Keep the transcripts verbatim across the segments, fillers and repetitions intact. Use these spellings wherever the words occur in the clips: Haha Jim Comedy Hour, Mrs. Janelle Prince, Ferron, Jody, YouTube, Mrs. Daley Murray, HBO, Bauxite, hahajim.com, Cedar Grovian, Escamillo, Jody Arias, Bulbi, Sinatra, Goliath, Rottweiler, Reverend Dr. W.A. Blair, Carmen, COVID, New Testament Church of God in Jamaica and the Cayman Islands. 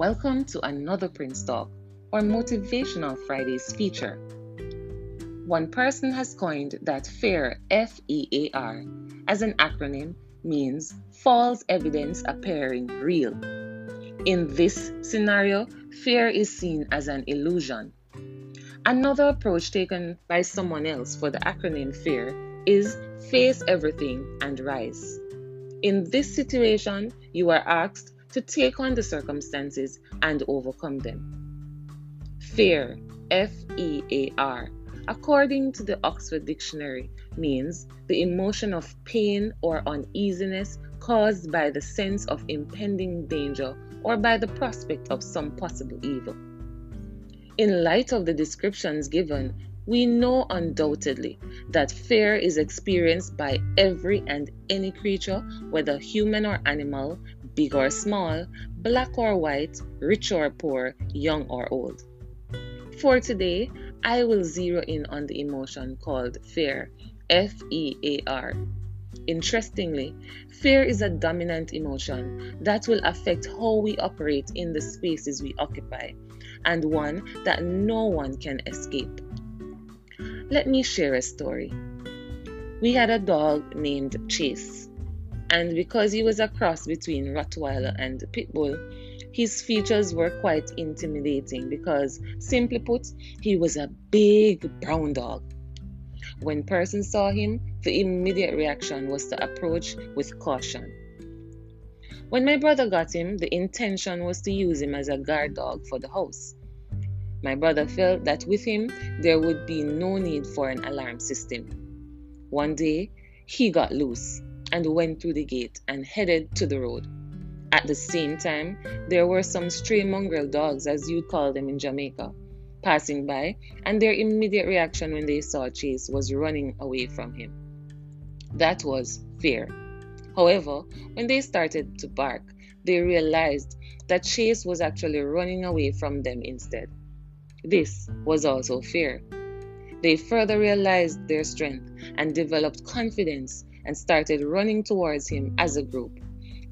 Welcome to another Prince Talk, or Motivational Fridays feature. One person has coined that FEAR, F E A R, as an acronym means false evidence appearing real. In this scenario, fear is seen as an illusion. Another approach taken by someone else for the acronym FEAR is face everything and rise. In this situation, you are asked to take on the circumstances and overcome them. Fear, F E A R, according to the Oxford Dictionary, means the emotion of pain or uneasiness caused by the sense of impending danger or by the prospect of some possible evil. In light of the descriptions given, we know undoubtedly that fear is experienced by every and any creature, whether human or animal, big or small, black or white, rich or poor, young or old. For today, I will zero in on the emotion called fear, F E A R. Interestingly, fear is a dominant emotion that will affect how we operate in the spaces we occupy, and one that no one can escape. Let me share a story. We had a dog named Chase, and because he was a cross between Rottweiler and Pitbull, his features were quite intimidating because, simply put, he was a big brown dog. When persons saw him, the immediate reaction was to approach with caution. When my brother got him, the intention was to use him as a guard dog for the house. My brother felt that with him, there would be no need for an alarm system. One day, he got loose and went through the gate and headed to the road. At the same time, there were some stray mongrel dogs, as you'd call them in Jamaica, passing by, and their immediate reaction when they saw Chase was running away from him. That was fear. However, when they started to bark, they realized that Chase was actually running away from them instead. This was also fear. They further realized their strength and developed confidence and started running towards him as a group.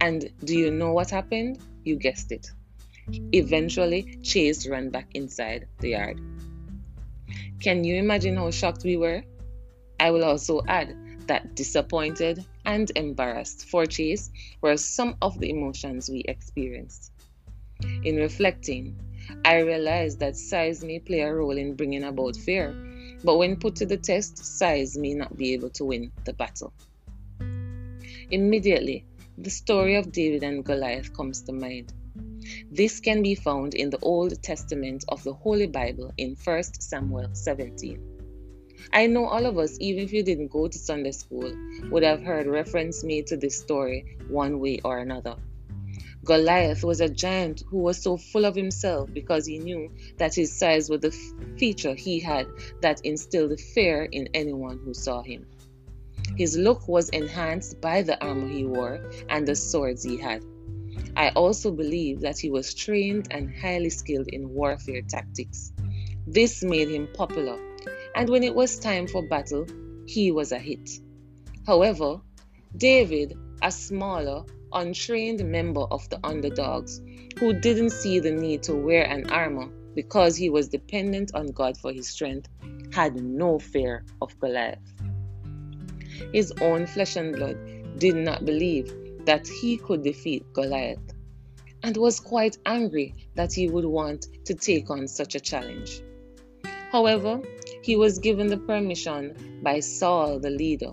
And do you know what happened? You guessed it. Eventually, Chase ran back inside the yard. Can you imagine how shocked we were? I will also add that disappointed and embarrassed for Chase were some of the emotions we experienced. In reflecting, I realized that size may play a role in bringing about fear, but when put to the test, size may not be able to win the battle. Immediately, the story of David and Goliath comes to mind. This can be found in the Old Testament of the Holy Bible in First Samuel seventeen. I know all of us, even if you didn't go to Sunday school, would have heard reference made to this story one way or another. Goliath was a giant who was so full of himself because he knew that his size was the feature he had that instilled fear in anyone who saw him. His look was enhanced by the armor he wore and the swords he had. I also believe that he was trained and highly skilled in warfare tactics. This made him popular, and when it was time for battle, he was a hit. However, David, a smaller, untrained member of the underdogs, who didn't see the need to wear an armor because he was dependent on God for his strength, had no fear of Goliath. His own flesh and blood did not believe that he could defeat Goliath, and was quite angry that he would want to take on such a challenge. However, he was given the permission by Saul, the leader,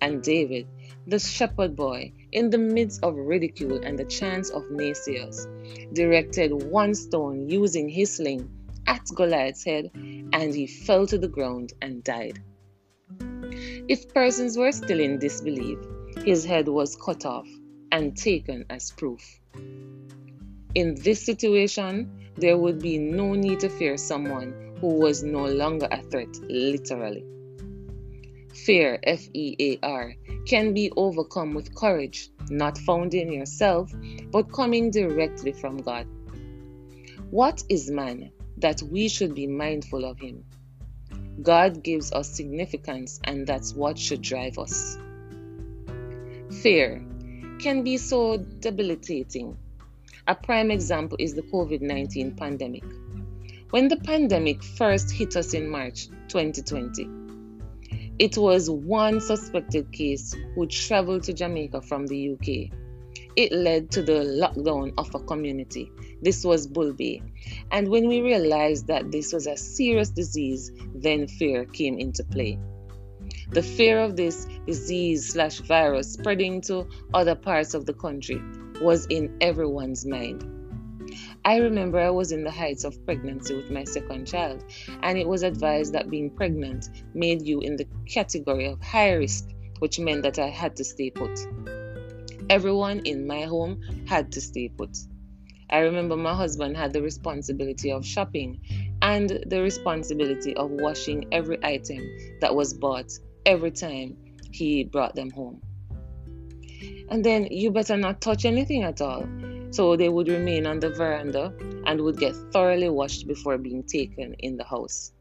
and David, the shepherd boy, in the midst of ridicule and the chants of naysayers, directed one stone using his sling at Goliath's head, and he fell to the ground and died. If persons were still in disbelief, his head was cut off and taken as proof. In this situation, there would be no need to fear someone who was no longer a threat, literally. Fear, F E A R, can be overcome with courage, not found in yourself, but coming directly from God. What is man that we should be mindful of him? God gives us significance, and that's what should drive us. Fear can be so debilitating. A prime example is the covid nineteen pandemic. When the pandemic first hit us in March twenty twenty, it was one suspected case who traveled to Jamaica from the U K. It led to the lockdown of a community. This was Bulbi. And when we realized that this was a serious disease, then fear came into play. The fear of this disease slash virus spreading to other parts of the country was in everyone's mind. I remember I was in the heights of pregnancy with my second child, and it was advised that being pregnant made you in the category of high risk, which meant that I had to stay put. Everyone in my home had to stay put. I remember my husband had the responsibility of shopping and the responsibility of washing every item that was bought every time he brought them home. And then you better not touch anything at all. So they would remain on the veranda and would get thoroughly washed before being taken in the house.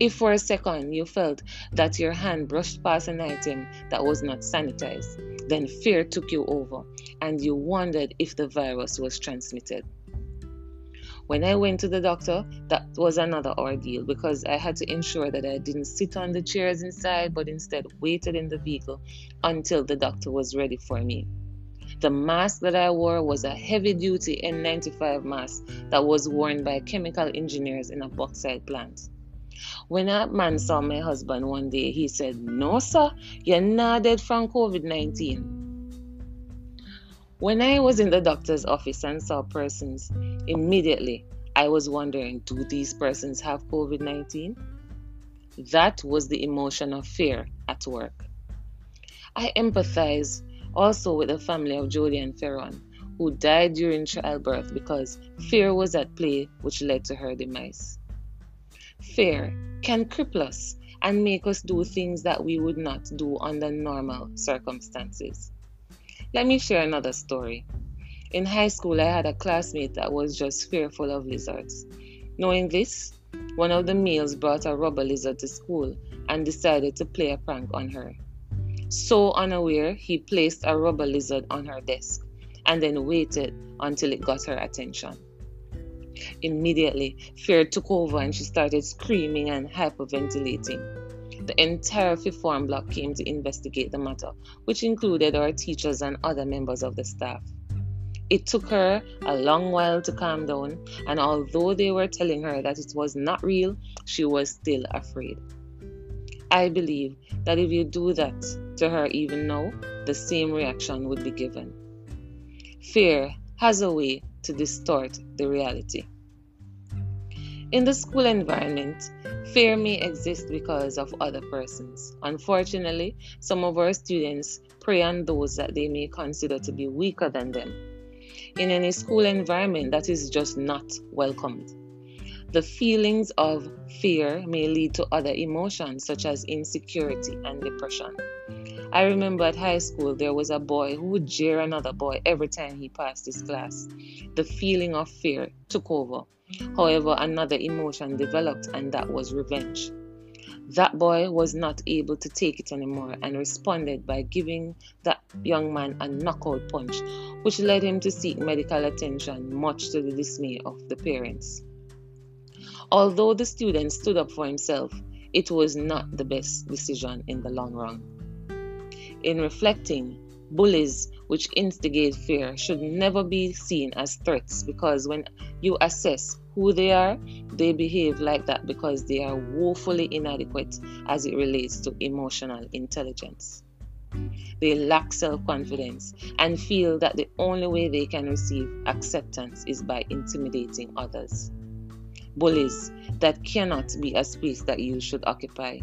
If for a second you felt that your hand brushed past an item that was not sanitized, then fear took you over and you wondered if the virus was transmitted. When I went to the doctor, that was another ordeal because I had to ensure that I didn't sit on the chairs inside, but instead waited in the vehicle until the doctor was ready for me. The mask that I wore was a heavy-duty N ninety-five mask that was worn by chemical engineers in a bauxite plant. When a man saw my husband one day, he said, "No, sir, you're not dead from covid nineteen. When I was in the doctor's office and saw persons, immediately I was wondering, do these persons have covid nineteen? That was the emotion of fear at work. I empathize also with the family of Jody and Ferron, who died during childbirth because fear was at play, which led to her demise. Fear can cripple us and make us do things that we would not do under normal circumstances. Let me share another story. In high school, I had a classmate that was just fearful of lizards. Knowing this, one of the males brought a rubber lizard to school and decided to play a prank on her. So unaware, he placed a rubber lizard on her desk and then waited until it got her attention. Immediately, fear took over and she started screaming and hyperventilating. The entire fifth form block came to investigate the matter, which included our teachers and other members of the staff. It took her a long while to calm down, and although they were telling her that it was not real, she was still afraid. I believe that if you do that to her even now, the same reaction would be given. Fear has a way to distort the reality. In the school environment, fear may exist because of other persons. Unfortunately, some of our students prey on those that they may consider to be weaker than them. In any school environment, that is just not welcomed. The feelings of fear may lead to other emotions such as insecurity and depression. I remember at high school there was a boy who would jeer another boy every time he passed his class. The feeling of fear took over. However, another emotion developed, and that was revenge. That boy was not able to take it anymore and responded by giving that young man a knockout punch, which led him to seek medical attention, much to the dismay of the parents. Although the student stood up for himself, it was not the best decision in the long run. In reflecting, bullies which instigate fear should never be seen as threats because when you assess who they are, they behave like that because they are woefully inadequate as it relates to emotional intelligence. They lack self-confidence and feel that the only way they can receive acceptance is by intimidating others. Bullies, that cannot be a space that you should occupy.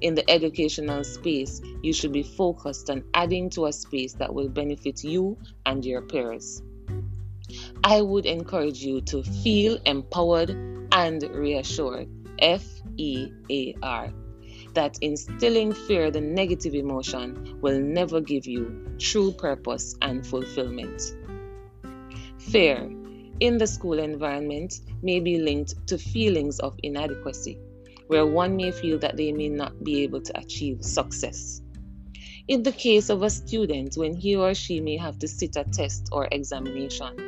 In the educational space, you should be focused on adding to a space that will benefit you and your peers. I would encourage you to feel empowered and reassured, F E A R, that instilling fear, the negative emotion, will never give you true purpose and fulfillment. Fear in the school environment may be linked to feelings of inadequacy, where one may feel that they may not be able to achieve success. In the case of a student, when he or she may have to sit a test or examination,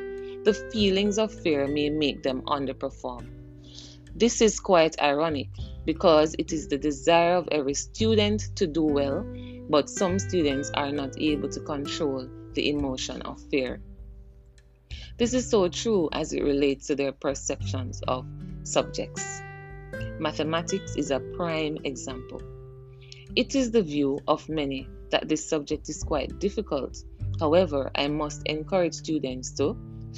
the feelings of fear may make them underperform. This is quite ironic because it is the desire of every student to do well, but some students are not able to control the emotion of fear. This is so true as it relates to their perceptions of subjects. Mathematics is a prime example. It is the view of many that this subject is quite difficult. However, I must encourage students to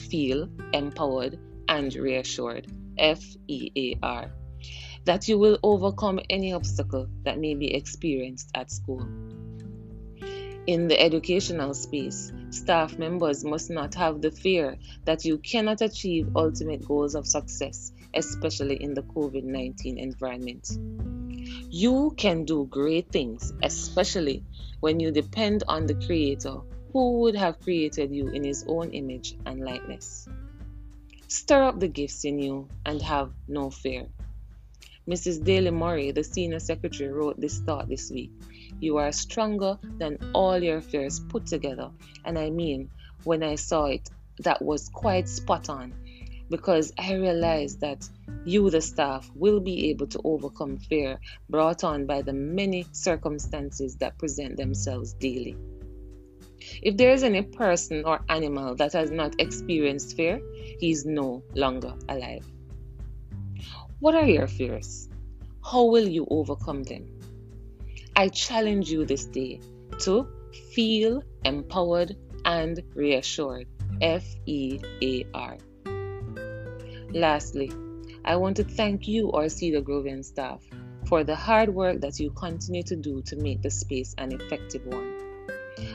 feel empowered and reassured, F E A R, that you will overcome any obstacle that may be experienced at school. In the educational space, staff members must not have the fear that you cannot achieve ultimate goals of success, especially in the covid nineteen environment. You can do great things, especially when you depend on the Creator, who would have created you in His own image and likeness. Stir up the gifts in you and have no fear. Missus Daley Murray, the senior secretary, wrote this thought this week. You are stronger than all your fears put together. And I mean, when I saw it, that was quite spot on, because I realized that you, the staff, will be able to overcome fear brought on by the many circumstances that present themselves daily. If there is any person or animal that has not experienced fear, he is no longer alive. What are your fears? How will you overcome them? I challenge you this day to feel empowered and reassured, F E A R. Lastly, I want to thank you, our Cedar Grovian staff, for the hard work that you continue to do to make the space an effective one.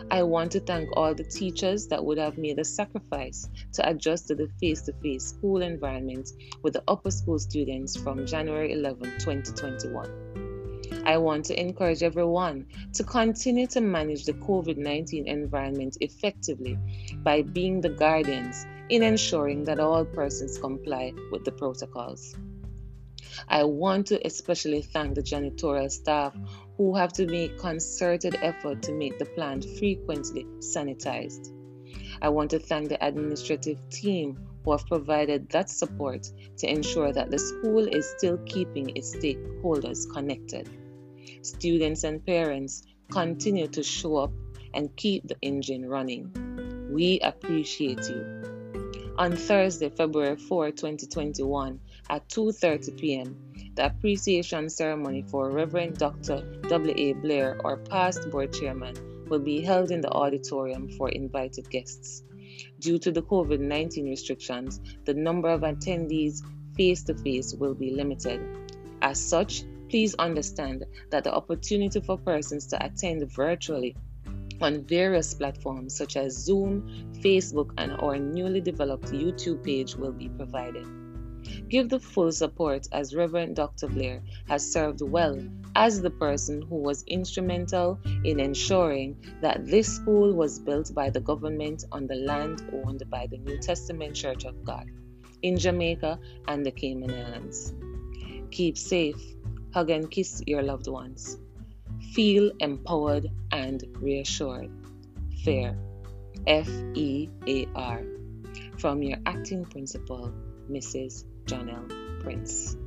I want to thank all the teachers that would have made a sacrifice to adjust to the face-to-face school environment with the upper school students from January eleventh, twenty twenty-one. I want to encourage everyone to continue to manage the covid nineteen environment effectively by being the guardians in ensuring that all persons comply with the protocols. I want to especially thank the janitorial staff who have to make concerted effort to make the plant frequently sanitized. I want to thank the administrative team who have provided that support to ensure that the school is still keeping its stakeholders connected. Students and parents continue to show up and keep the engine running. We appreciate you. On Thursday, February fourth, twenty twenty-one, at two thirty p.m., the appreciation ceremony for Reverend Doctor W A. Blair, our past board chairman, will be held in the auditorium for invited guests. Due to the covid nineteen restrictions, the number of attendees face-to-face will be limited. As such, please understand that the opportunity for persons to attend virtually on various platforms such as Zoom, Facebook, and our newly developed YouTube page will be provided. Give the full support, as Reverend Doctor Blair has served well as the person who was instrumental in ensuring that this school was built by the government on the land owned by the New Testament Church of God in Jamaica and the Cayman Islands. Keep safe. Hug and kiss your loved ones. Feel empowered and reassured. Fear. F E A R. From your acting principal, Missus Janelle Prince.